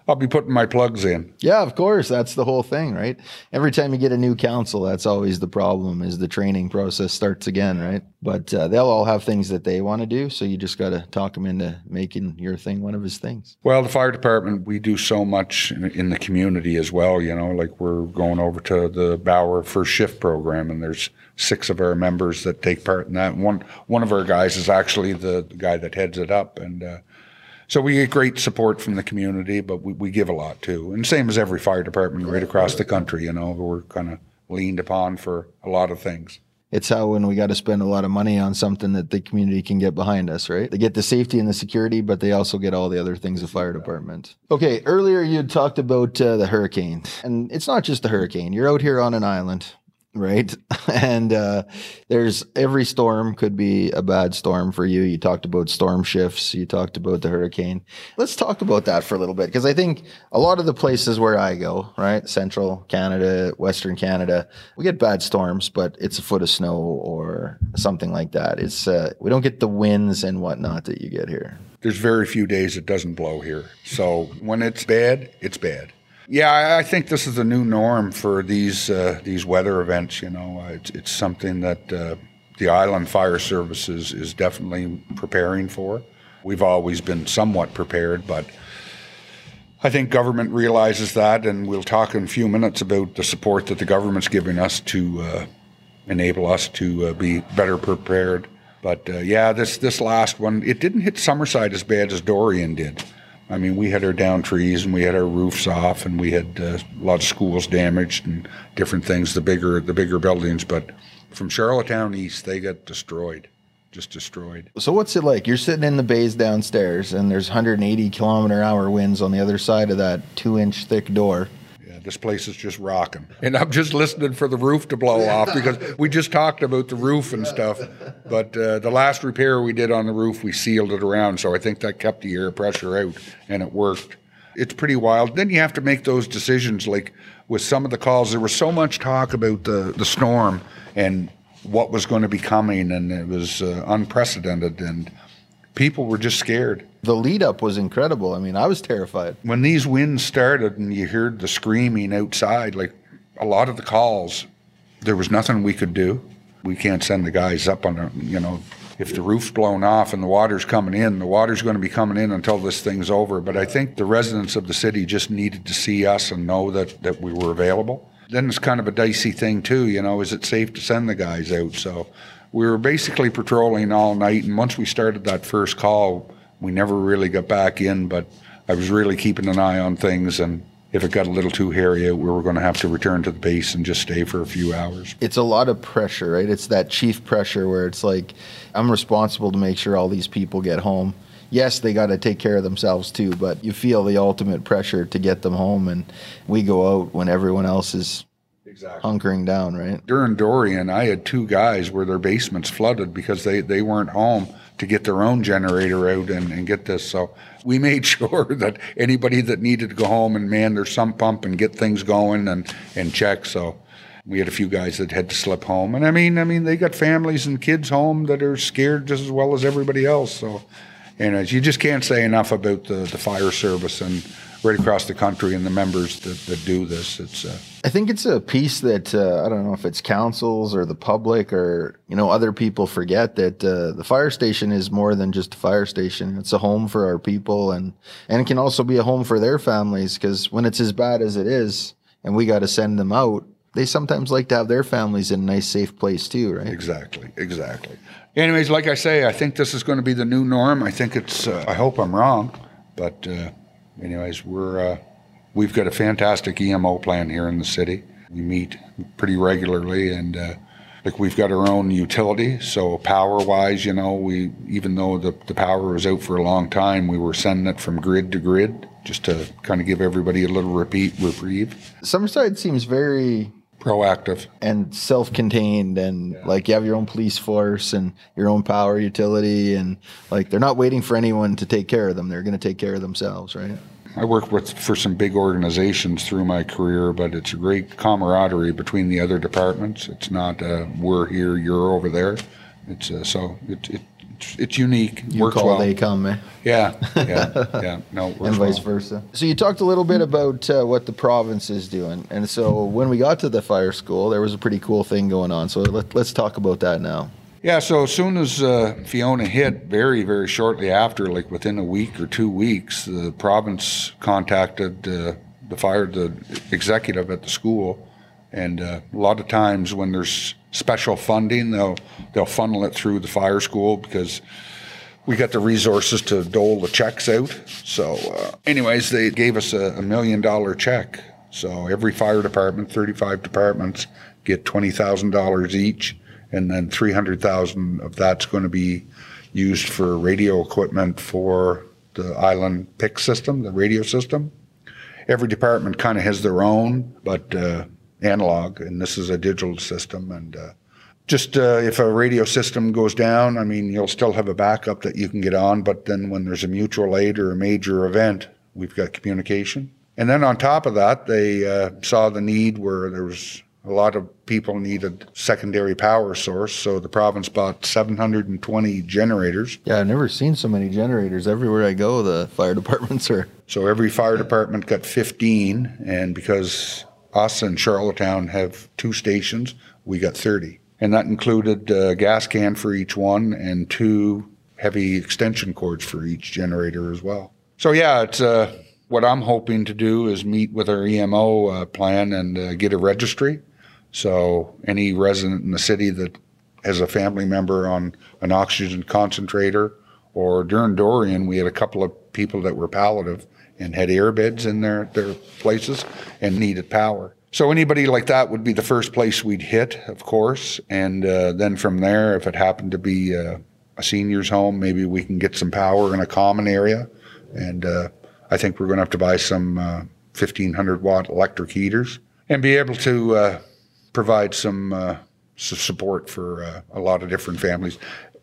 I'll be putting my plugs in. Yeah, of course. That's the whole thing, right? Every time you get a new council, that's always the problem is the training process starts again, right? But uh, they'll all have things that they want to do. So you just got to talk them into making your thing one of his things. Well, the fire department, we do so much in, in the community as well. You know, like we're going over to the Bauer First Shift program, and there's six of our members that take part in that. One, one of our guys is actually the, the guy that heads it up. And, uh, So we get great support from the community, but we, we give a lot too. And same as every fire department right across the country, you know, we're kind of leaned upon for a lot of things. It's how when we got to spend a lot of money on something that the community can get behind us, right? They get the safety and the security, but they also get all the other things of fire department. Okay, earlier you talked about uh, the hurricane. And it's not just the hurricane. You're out here on an island. right? And uh, there's every storm could be a bad storm for you. You talked about storm shifts. You talked about the hurricane. Let's talk about that for a little bit, because I think a lot of the places where I go, right, central Canada, western Canada, we get bad storms, but it's a foot of snow or something like that. It's uh, we don't get the winds and whatnot that you get here. There's very few days it doesn't blow here. So when it's bad, it's bad. Yeah, I think this is the new norm for these uh, these weather events. You know, it's, it's something that uh, the Island Fire Services is definitely preparing for. We've always been somewhat prepared, but I think government realizes that, and we'll talk in a few minutes about the support that the government's giving us to uh, enable us to uh, be better prepared. But uh, yeah, this this last one, it didn't hit Summerside as bad as Dorian did. I mean, we had our down trees and we had our roofs off and we had uh, a lot of schools damaged and different things, the bigger the bigger buildings. But from Charlottetown east, they got destroyed, just destroyed. So what's it like? You're sitting in the bays downstairs and there's one hundred eighty kilometer hour winds on the other side of that two-inch thick door. Yeah, this place is just rocking. And I'm just listening for the roof to blow off, because we just talked about the roof and stuff. But uh, the last repair we did on the roof, we sealed it around, so I think that kept the air pressure out, and it worked. It's pretty wild. Then you have to make those decisions, like with some of the calls, there was so much talk about the, the storm and what was going to be coming, and it was uh, unprecedented, and people were just scared. The lead-up was incredible. I mean, I was terrified. When these winds started and you heard the screaming outside, like a lot of the calls, there was nothing we could do. We can't send the guys up on, a, you know, if the roof's blown off and the water's coming in, the water's going to be coming in until this thing's over. But I think the residents of the city just needed to see us and know that, that we were available. Then it's kind of a dicey thing too, you know, is it safe to send the guys out? So we were basically patrolling all night, and once we started that first call, we never really got back in, but I was really keeping an eye on things, and if it got a little too hairy out, we were going to have to return to the base and just stay for a few hours. It's a lot of pressure, right? It's that chief pressure where it's like, I'm responsible to make sure all these people get home. Yes, they got to take care of themselves too, but you feel the ultimate pressure to get them home, and we go out when everyone else is exactly hunkering down, right? During Dorian, I had two guys where their basements flooded because they, they weren't home to get their own generator out and, and get this. So we made sure that anybody that needed to go home and man their sump pump and get things going and, and check. So we had a few guys that had to slip home. And I mean, I mean, they got families and kids home that are scared just as well as everybody else. So, and you just can't say enough about the, the fire service and right across the country and the members that, that do this. It's uh, I think it's a piece that, uh, I don't know if it's councils or the public or, you know, other people forget that uh, the fire station is more than just a fire station. It's a home for our people, and, and it can also be a home for their families, because when it's as bad as it is and we got to send them out, they sometimes like to have their families in a nice, safe place too, right? Exactly, exactly. Anyways, like I say, I think this is going to be the new norm. I think it's, uh, I hope I'm wrong, but... Uh, Anyways, we're, uh, we've got a fantastic E M O plan here in the city. We meet pretty regularly, and uh, like we've got our own utility. So power-wise, you know, we even though the, the power was out for a long time, we were sending it from grid to grid just to kind of give everybody a little repeat reprieve. Summerside seems very... proactive. And self-contained, and yeah. Like you have your own police force and your own power utility, and like they're not waiting for anyone to take care of them. They're going to take care of themselves, right? I worked with for some big organizations through my career, but it's a great camaraderie between the other departments. It's not uh, we're here, you're over there. It's uh, so it, it, it's it's unique. You works call, well. They come, man. Yeah, yeah, yeah. No, it works and vice well. Versa. So you talked a little bit about uh, what the province is doing, and so when we got to the fire school, there was a pretty cool thing going on. So let, let's talk about that now. Yeah. So as soon as uh, Fiona hit, very very shortly after, like within a week or two weeks, the province contacted uh, the fire the executive at the school, and uh, a lot of times when there's special funding, they'll they'll funnel it through the fire school because we got the resources to dole the checks out. So uh, anyways, they gave us a, a million dollar check. So every fire department, thirty-five departments, get twenty thousand dollars each, and then three hundred thousand of that's going to be used for radio equipment for the Island P I C system, the radio system. Every department kind of has their own, but uh, analog, and this is a digital system. And uh, just uh, if a radio system goes down, I mean, you'll still have a backup that you can get on, but then when there's a mutual aid or a major event, we've got communication. And then on top of that, they uh, saw the need where there was a lot of people needed secondary power source, so the province bought seven hundred twenty generators. Yeah, I've never seen so many generators. Everywhere I go, the fire departments are... So every fire department got fifteen, and because us and Charlottetown have two stations, we got thirty. And that included a gas can for each one and two heavy extension cords for each generator as well. So yeah, it's... Uh, what I'm hoping to do is meet with our E M O uh, plan and uh, get a registry. So any resident in the city that has a family member on an oxygen concentrator, or during Dorian, we had a couple of people that were palliative and had airbeds in their, their places and needed power. So anybody like that would be the first place we'd hit, of course. And uh, then from there, if it happened to be uh, a senior's home, maybe we can get some power in a common area. And uh, I think we're going to have to buy some uh, fifteen hundred watt electric heaters and be able to... Uh, provide some, uh, some support for uh, a lot of different families.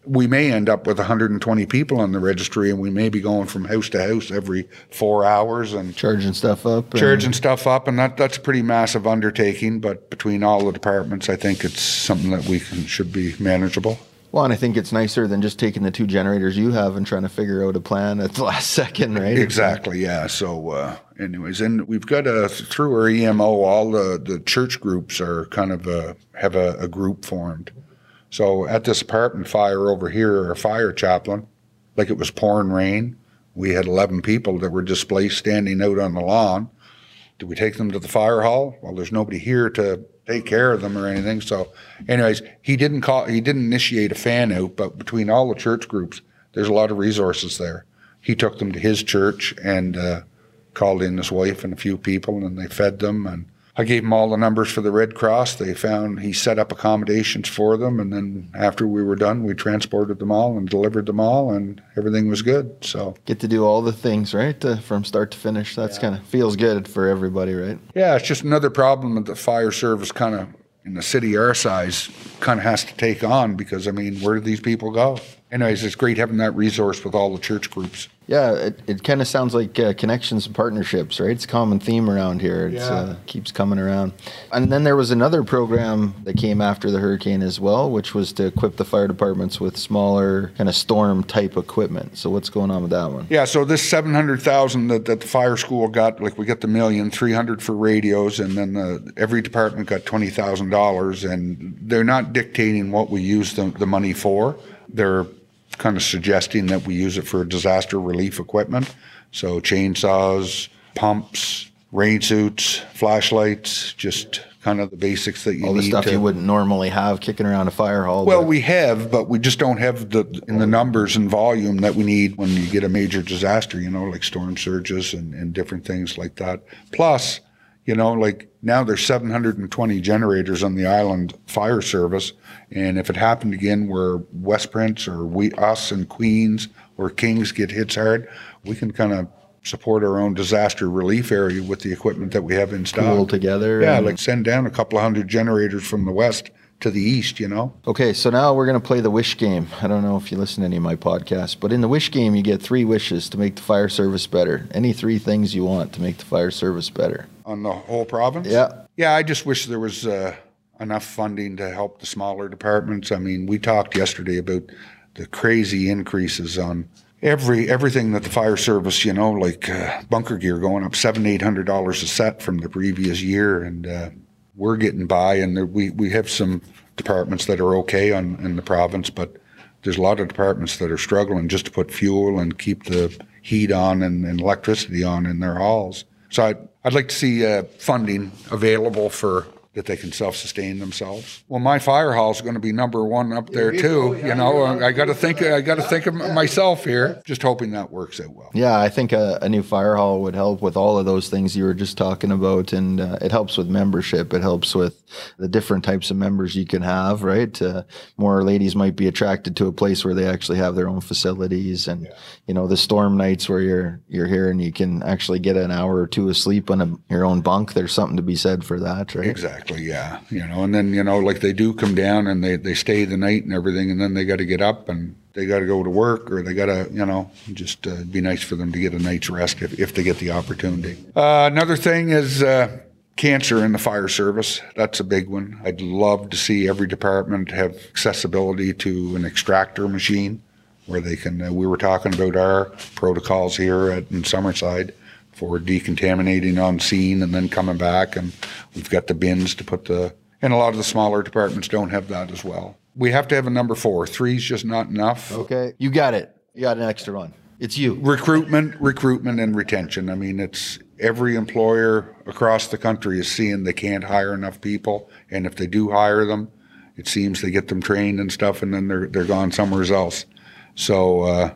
We may end up with one hundred twenty people on the registry, and we may be going from house to house every four hours and charging stuff up. Charging and... stuff up, and that that's a pretty massive undertaking, but between all the departments, I think it's something that we can, should be manageable. Well, and I think it's nicer than just taking the two generators you have and trying to figure out a plan at the last second, right? Exactly, yeah. So uh, anyways, and we've got a, through our E M O, all the, the church groups are kind of a, have a, a group formed. So at this apartment fire over here, our fire chaplain, like it was pouring rain, we had eleven people that were displaced standing out on the lawn. Do we take them to the fire hall? Well, there's nobody here to... take care of them or anything. So anyways, he didn't call, he didn't initiate a fan out, but between all the church groups, there's a lot of resources there. He took them to his church and uh, called in his wife and a few people, and they fed them. And I gave him all the numbers for the Red Cross. They found, he set up accommodations for them. And then after we were done, we transported them all and delivered them all, and everything was good. So get to do all the things, right? Uh, from start to finish. That's yeah. Kind of feels good for everybody, right? Yeah. It's just another problem that the fire service kind of in the city our size kind of has to take on, because I mean, where do these people go? Anyways, it's great having that resource with all the church groups. Yeah, it, it kind of sounds like uh, connections and partnerships, right? It's a common theme around here. It yeah. uh, keeps coming around. And then there was another program that came after the hurricane as well, which was to equip the fire departments with smaller kind of storm-type equipment. So what's going on with that one? Yeah, so this seven hundred thousand dollars that, that the fire school got, like we got the million, three hundred for radios, and then the, every department got twenty thousand dollars. And they're not dictating what we use the, the money for. They're kind of suggesting that we use it for disaster relief equipment. So chainsaws, pumps, rain suits, flashlights, just kind of the basics that you need. All the stuff to, you wouldn't normally have kicking around a fire hall. Well, but. we have, but we just don't have the in the numbers and volume that we need when you get a major disaster, you know, like storm surges and, and different things like that. Plus, you know, like now there's seven hundred twenty generators on the island fire service. And if it happened again where West Prince or we, us and Queens or Kings get hits hard, we can kind of support our own disaster relief area with the equipment that we have in stock. Pool together. Yeah, and... like send down a couple of hundred generators from the west to the east, you know. Okay, so now we're going to play the wish game. I don't know if you listen to any of my podcasts, but in the wish game, you get three wishes to make the fire service better. Any three things you want to make the fire service better. On the whole province? Yeah. Yeah, I just wish there was... Uh, enough funding to help the smaller departments. I mean, we talked yesterday about the crazy increases on every everything that the fire service, you know, like uh, bunker gear going up seven hundred, eight hundred dollars a set from the previous year, and uh, we're getting by, and there, we, we have some departments that are okay on in the province, but there's a lot of departments that are struggling just to put fuel and keep the heat on and, and electricity on in their halls. So I'd, I'd like to see uh, funding available for... that they can self-sustain themselves. Well, my fire hall is going to be number one up there too. You know, I got to think. I got to think of myself here. Just hoping that works out well. Yeah, I think a, a new fire hall would help with all of those things you were just talking about, and uh, it helps with membership. It helps with the different types of members you can have. Right, uh, more ladies might be attracted to a place where they actually have their own facilities, and yeah. you know, the storm nights where you're you're here and you can actually get an hour or two of sleep on a, your own bunk. There's something to be said for that, right? Exactly. exactly, yeah. You know, and then, you know, like they do come down and they, they stay the night and everything, and then they got to get up and they got to go to work, or they got to, you know, just uh, be nice for them to get a night's rest if, if they get the opportunity. Uh, another thing is uh, cancer in the fire service. That's a big one. I'd love to see every department have accessibility to an extractor machine where they can, uh, we were talking about our protocols here at, in Summerside, for decontaminating on scene and then coming back, and we've got the bins to put the, and a lot of the smaller departments don't have that as well. We have to have a number four. Three's just not enough. Okay, you got it. You got an extra one. It's you. Recruitment, recruitment and retention. I mean, it's every employer across the country is seeing they can't hire enough people, and if they do hire them, it seems they get them trained and stuff, and then they're they're gone somewhere else. So, uh,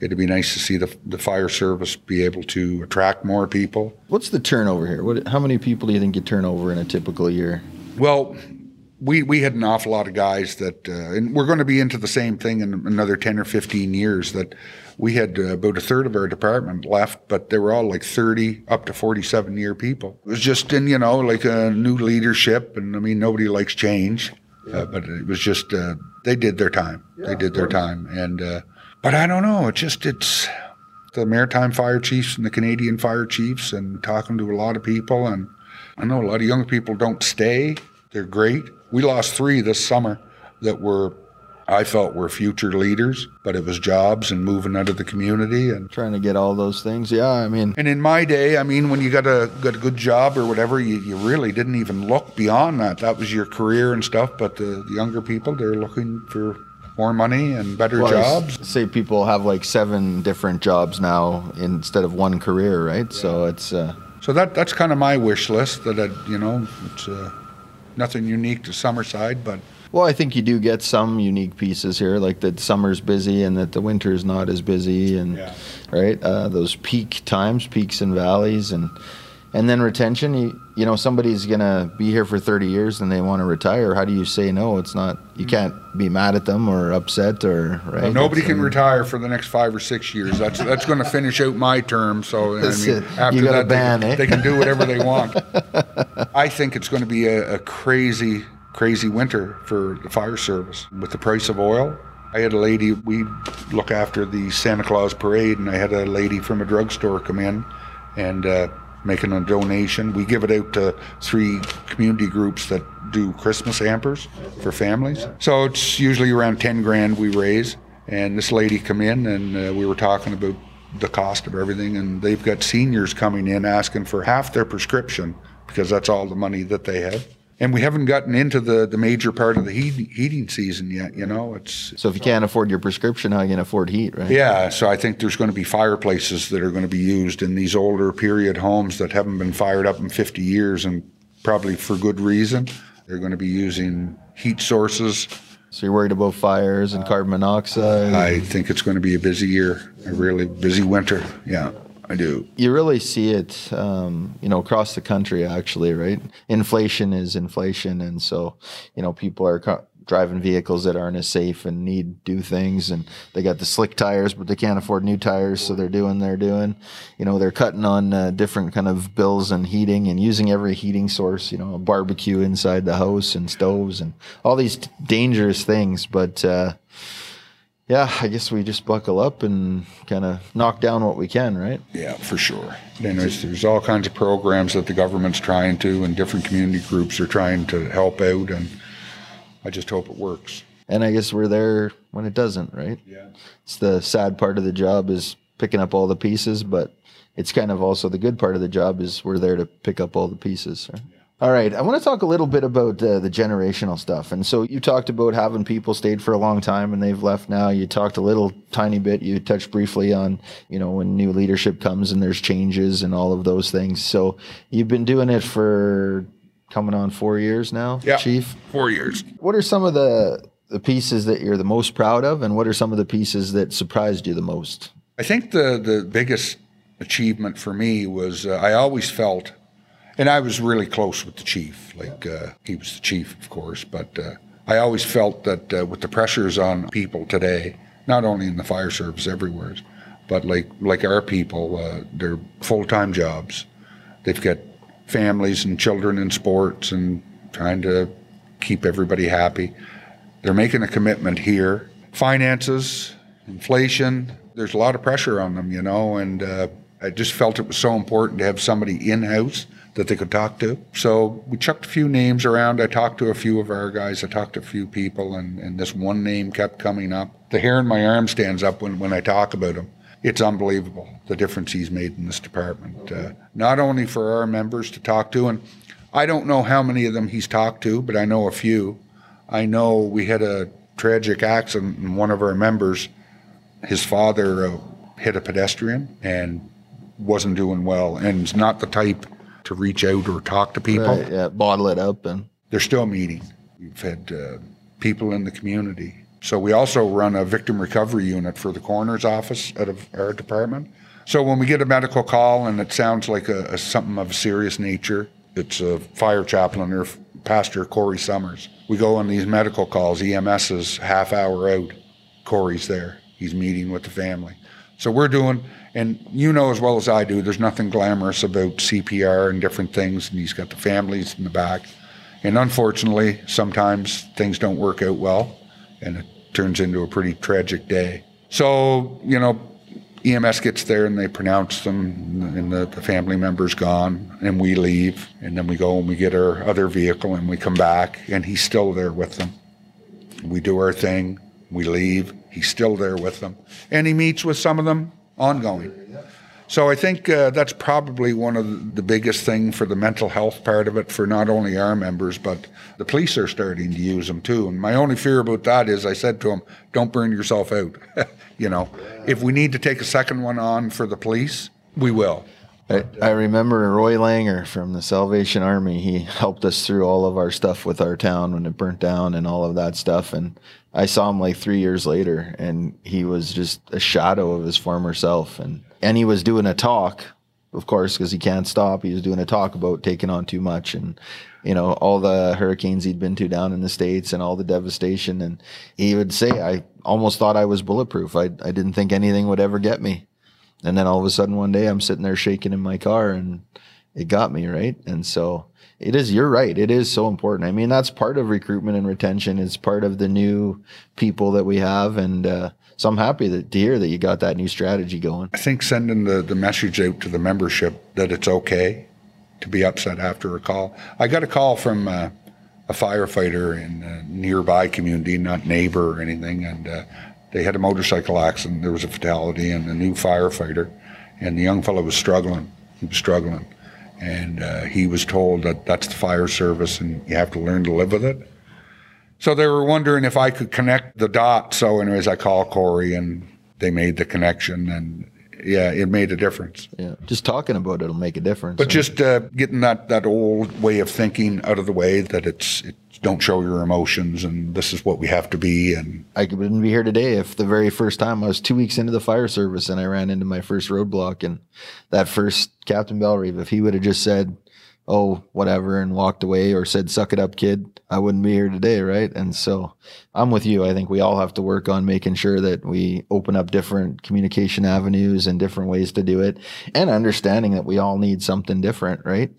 it'd be nice to see the, the fire service be able to attract more people. What's the turnover here? What, how many people do you think you turn over in a typical year? Well, we, we had an awful lot of guys that, uh, and we're going to be into the same thing in another ten or fifteen years, that we had uh, about a third of our department left, but they were all like thirty up to forty-seven year people. It was just in, you know, like a new leadership, and I mean, nobody likes change, yeah. uh, but it was just, uh, they did their time. Yeah, they did their time. And, uh, But I don't know, it just, it's the Maritime Fire Chiefs and the Canadian Fire Chiefs, and talking to a lot of people, and I know a lot of young people don't stay. They're great. We lost three this summer that were, I felt were future leaders, but it was jobs and moving out of the community and trying to get all those things. Yeah, I mean. And in my day, I mean, when you got a, got a good job or whatever, you, you really didn't even look beyond that. That was your career and stuff, but the, the younger people, they're looking for more money and better well, jobs. Say people have like seven different jobs now instead of one career, right? Yeah. So it's uh, so that that's kind of my wish list. That I'd, you know, it's uh, nothing unique to Summerside, but well, I think you do get some unique pieces here, like that summer's busy and that the winter's not as busy, and yeah. right uh, those peak times, peaks and valleys, and and then retention. You, you know, somebody's gonna be here for thirty years and they want to retire. How do you say no? It's not, you can't be mad at them or upset or right. Well, nobody that's can um, retire for the next five or six years. That's that's going to finish out my term. So I mean, after that, ban, they, eh? they can do whatever they want. I think it's going to be a, a crazy, crazy winter for the fire service with the price of oil. I had a lady, we look after the Santa Claus parade, and I had a lady from a drugstore come in and. Uh, making a donation. We give it out to three community groups that do Christmas hampers for families. Yeah. So it's usually around ten grand we raise. And this lady come in and uh, we were talking about the cost of everything, and they've got seniors coming in asking for half their prescription because that's all the money that they have. And we haven't gotten into the, the major part of the heat, heating season yet, you know. It's So if you can't afford your prescription, how are you going to afford heat, right? Yeah, so I think there's going to be fireplaces that are going to be used in these older period homes that haven't been fired up in fifty years, and probably for good reason. They're going to be using heat sources. So you're worried about fires and carbon monoxide? I think it's going to be a busy year, a really busy winter, yeah. I do. You really see it, um, you know, across the country, actually, right? Inflation is inflation. And so, you know, people are co- driving vehicles that aren't as safe and need do things. And they got the slick tires, but they can't afford new tires. So they're doing, they're doing, you know, they're cutting on uh, different kind of bills and heating and using every heating source, you know, a barbecue inside the house and stoves and all these t- dangerous things. But, uh, yeah, I guess we just buckle up and kind of knock down what we can, right? Yeah, for sure. And there's, there's all kinds of programs that the government's trying to, and different community groups are trying to help out, and I just hope it works. And I guess we're there when it doesn't, right? Yeah. It's the sad part of the job is picking up all the pieces, but it's kind of also the good part of the job is we're there to pick up all the pieces, right? Yeah. All right, I want to talk a little bit about uh, the generational stuff. And so you talked about having people stayed for a long time and they've left now. You talked a little tiny bit. You touched briefly on, you know, when new leadership comes and there's changes and all of those things. So you've been doing it for coming on four years now, yeah, Chief? Four years. What are some of the, the pieces that you're the most proud of, and what are some of the pieces that surprised you the most? I think the, the biggest achievement for me was uh, I always felt... And I was really close with the chief. Like, uh, he was the chief, of course, but uh, I always felt that uh, with the pressures on people today, not only in the fire service everywhere, but like like our people, uh, they're full-time jobs. They've got families and children and sports and trying to keep everybody happy. They're making a commitment here. Finances, inflation, there's a lot of pressure on them, you know, and uh, I just felt it was so important to have somebody in-house that they could talk to. So we chucked a few names around. I talked to a few of our guys. I talked to a few people, and, and this one name kept coming up. The hair in my arm stands up when, when I talk about him. It's unbelievable, the difference he's made in this department. Uh, not only for our members to talk to, and I don't know how many of them he's talked to, but I know a few. I know we had a tragic accident, and one of our members, his father uh, hit a pedestrian and wasn't doing well, and is not the type to reach out or talk to people. Right, yeah, bottle it up. And they're still meeting. We've had uh, people in the community. So we also run a victim recovery unit for the coroner's office out of our department. So when we get a medical call and it sounds like a, a something of a serious nature, it's a fire chaplain or Pastor Corey Summers. We go on these medical calls. E M S is half hour out. Corey's there. He's meeting with the family. So we're doing, and you know as well as I do, there's nothing glamorous about C P R and different things, and he's got the families in the back. And unfortunately, sometimes things don't work out well, and it turns into a pretty tragic day. So, you know, E M S gets there and they pronounce them, and the, the family member's gone, and we leave, and then we go and we get our other vehicle and we come back, and he's still there with them. We do our thing, we leave, he's still there with them. And he meets with some of them ongoing. So I think uh, that's probably one of the biggest thing for the mental health part of it, for not only our members, but the police are starting to use them too. And my only fear about that is I said to them, don't burn yourself out. You know, if we need to take a second one on for the police, we will. I, I remember Roy Langer from the Salvation Army. He helped us through all of our stuff with our town when it burnt down and all of that stuff. And I saw him like three years later, and he was just a shadow of his former self. And, and he was doing a talk, of course, because he can't stop. He was doing a talk about taking on too much and, you know, all the hurricanes he'd been to down in the States and all the devastation. And he would say, I almost thought I was bulletproof. I, I didn't think anything would ever get me. And then all of a sudden one day I'm sitting there shaking in my car and it got me, right? And so it is, you're right. It is so important. I mean, that's part of recruitment and retention. It's part of the new people that we have. And uh, so I'm happy that, to hear that you got that new strategy going. I think sending the, the message out to the membership that it's okay to be upset after a call. I got a call from uh, a firefighter in a nearby community, not neighbor or anything, and uh, they had a motorcycle accident. There was a fatality and a new firefighter, and the young fellow was struggling. He was struggling, and uh, he was told that that's the fire service and you have to learn to live with it. So they were wondering if I could connect the dots. So anyways, I called Corey, and they made the connection, and yeah, it made a difference. Yeah, just talking about it will make a difference. But right? just uh, getting that, that old way of thinking out of the way, that it's, it's don't show your emotions and this is what we have to be. And I wouldn't be here today if the very first time I was two weeks into the fire service and I ran into my first roadblock, and that first Captain Bellrive, if he would have just said, oh, whatever, and walked away, or said, suck it up, kid, I wouldn't be here today, right? And so I'm with you. I think we all have to work on making sure that we open up different communication avenues and different ways to do it, and understanding that we all need something different, right?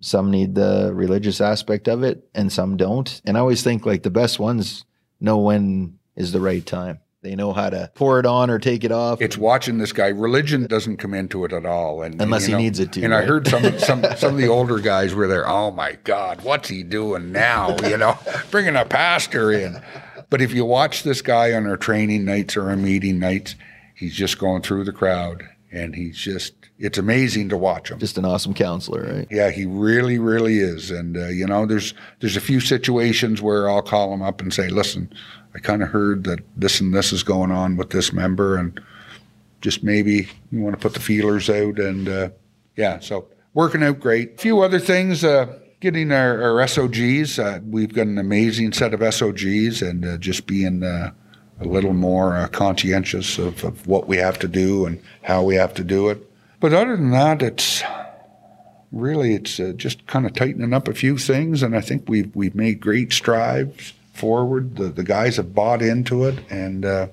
Some need the religious aspect of it, and some don't. And I always think, like, the best ones know when is the right time. They know how to pour it on or take it off. It's watching this guy. Religion doesn't come into it at all. And, Unless and, you know, he needs it to. And right? I heard some, some some of the older guys were there, oh, my God, what's he doing now? You know, bringing a pastor in. But if you watch this guy on our training nights or our meeting nights, he's just going through the crowd. And he's just, it's amazing to watch him. Just an awesome counselor, right? Yeah, he really, really is. And, uh, you know, there's there's a few situations where I'll call him up and say, listen, I kind of heard that this and this is going on with this member, and just maybe you want to put the feelers out. And uh, yeah, so working out great. A few other things, uh, getting our, our S O Gs. Uh, we've got an amazing set of S O Gs, and uh, just being uh, a little more uh, conscientious of, of what we have to do and how we have to do it. But other than that, it's really, it's uh, just kind of tightening up a few things. And I think we've, we've made great strides forward. The the guys have bought into it, and uh,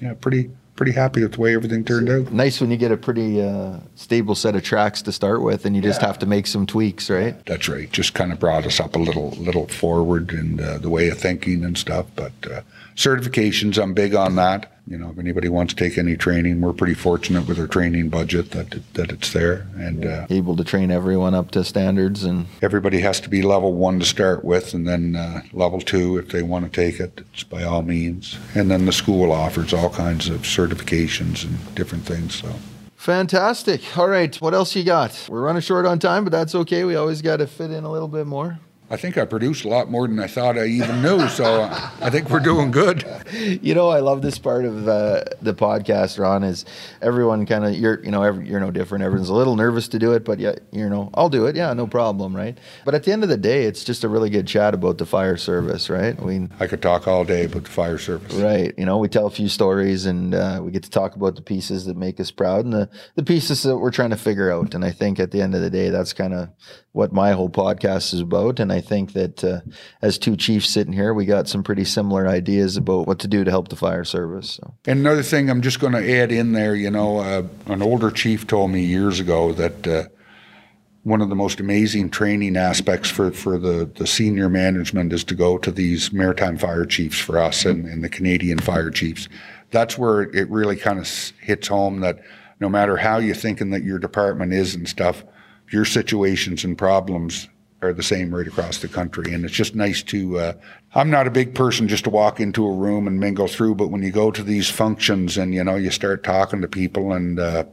yeah, pretty pretty happy with the way everything turned out. Nice when you get a pretty uh, stable set of tracks to start with, and you yeah. just have to make some tweaks, right? That's right. Just kind of brought us up a little, little forward in uh, the way of thinking and stuff. But uh, certifications, I'm big on that. You know, if anybody wants to take any training, we're pretty fortunate with our training budget that it, that it's there, and uh, able to train everyone up to standards. And everybody has to be level one to start with, and then uh, level two if they want to take it. It's by all means. And then the school offers all kinds of certifications and different things. So fantastic. All right, what else you got? We're running short on time, but that's okay. We always got to fit in a little bit more. I think I produced a lot more than I thought I even knew, so I think we're doing good. You know, I love this part of uh, the podcast, Ron, is everyone kind of, you're you know, every, you're no different. Everyone's a little nervous to do it, but, yeah, you know, I'll do it. Yeah, no problem, right? But at the end of the day, it's just a really good chat about the fire service, right? I mean, I could talk all day about the fire service. Right. You know, we tell a few stories, and uh, we get to talk about the pieces that make us proud and the, the pieces that we're trying to figure out. And I think at the end of the day, that's kind of what my whole podcast is about. And I think that uh, as two chiefs sitting here, we got some pretty similar ideas about what to do to help the fire service. So. And another thing I'm just going to add in there, you know, uh, an older chief told me years ago that uh, one of the most amazing training aspects for, for the, the senior management is to go to these Maritime Fire Chiefs for us and, and the Canadian Fire Chiefs. That's where it really kind of hits home that no matter how you're thinking that your department is and stuff, your situations and problems are the same right across the country. And it's just nice to, uh, I'm not a big person just to walk into a room and mingle through, but when you go to these functions and, you know, you start talking to people and uh,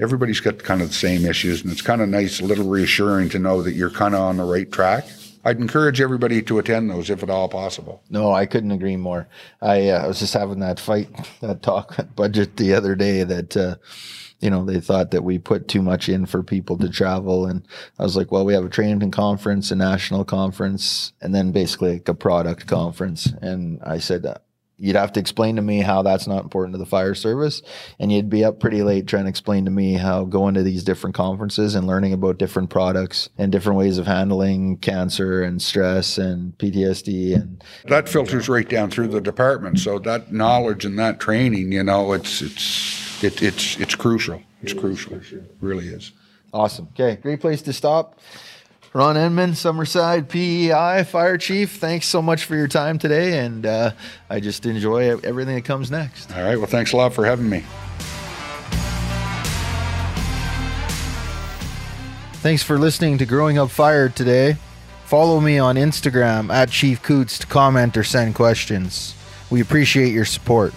everybody's got kind of the same issues, and it's kind of nice, a little reassuring to know that you're kind of on the right track. I'd encourage everybody to attend those if at all possible. No, I couldn't agree more. I, uh, I was just having that fight, that talk budget the other day that, uh, you know, they thought that we put too much in for people to travel. And I was like, well, we have a training conference, a national conference, and then basically like a product conference. And I said, uh, you'd have to explain to me how that's not important to the fire service. And you'd be up pretty late trying to explain to me how going to these different conferences and learning about different products and different ways of handling cancer and stress and P T S D. And that filters right down through the department. So that knowledge and that training, you know, it's, it's, It, it's it's crucial. It's it crucial. Sure. It really is. Awesome. Okay, great place to stop. Ron Enman, Summerside P E I Fire Chief, thanks so much for your time today, and uh, I just enjoy everything that comes next. All right, well, thanks a lot for having me. Thanks for listening to Growing Up Fire today. Follow me on Instagram at Chief Coots to comment or send questions. We appreciate your support.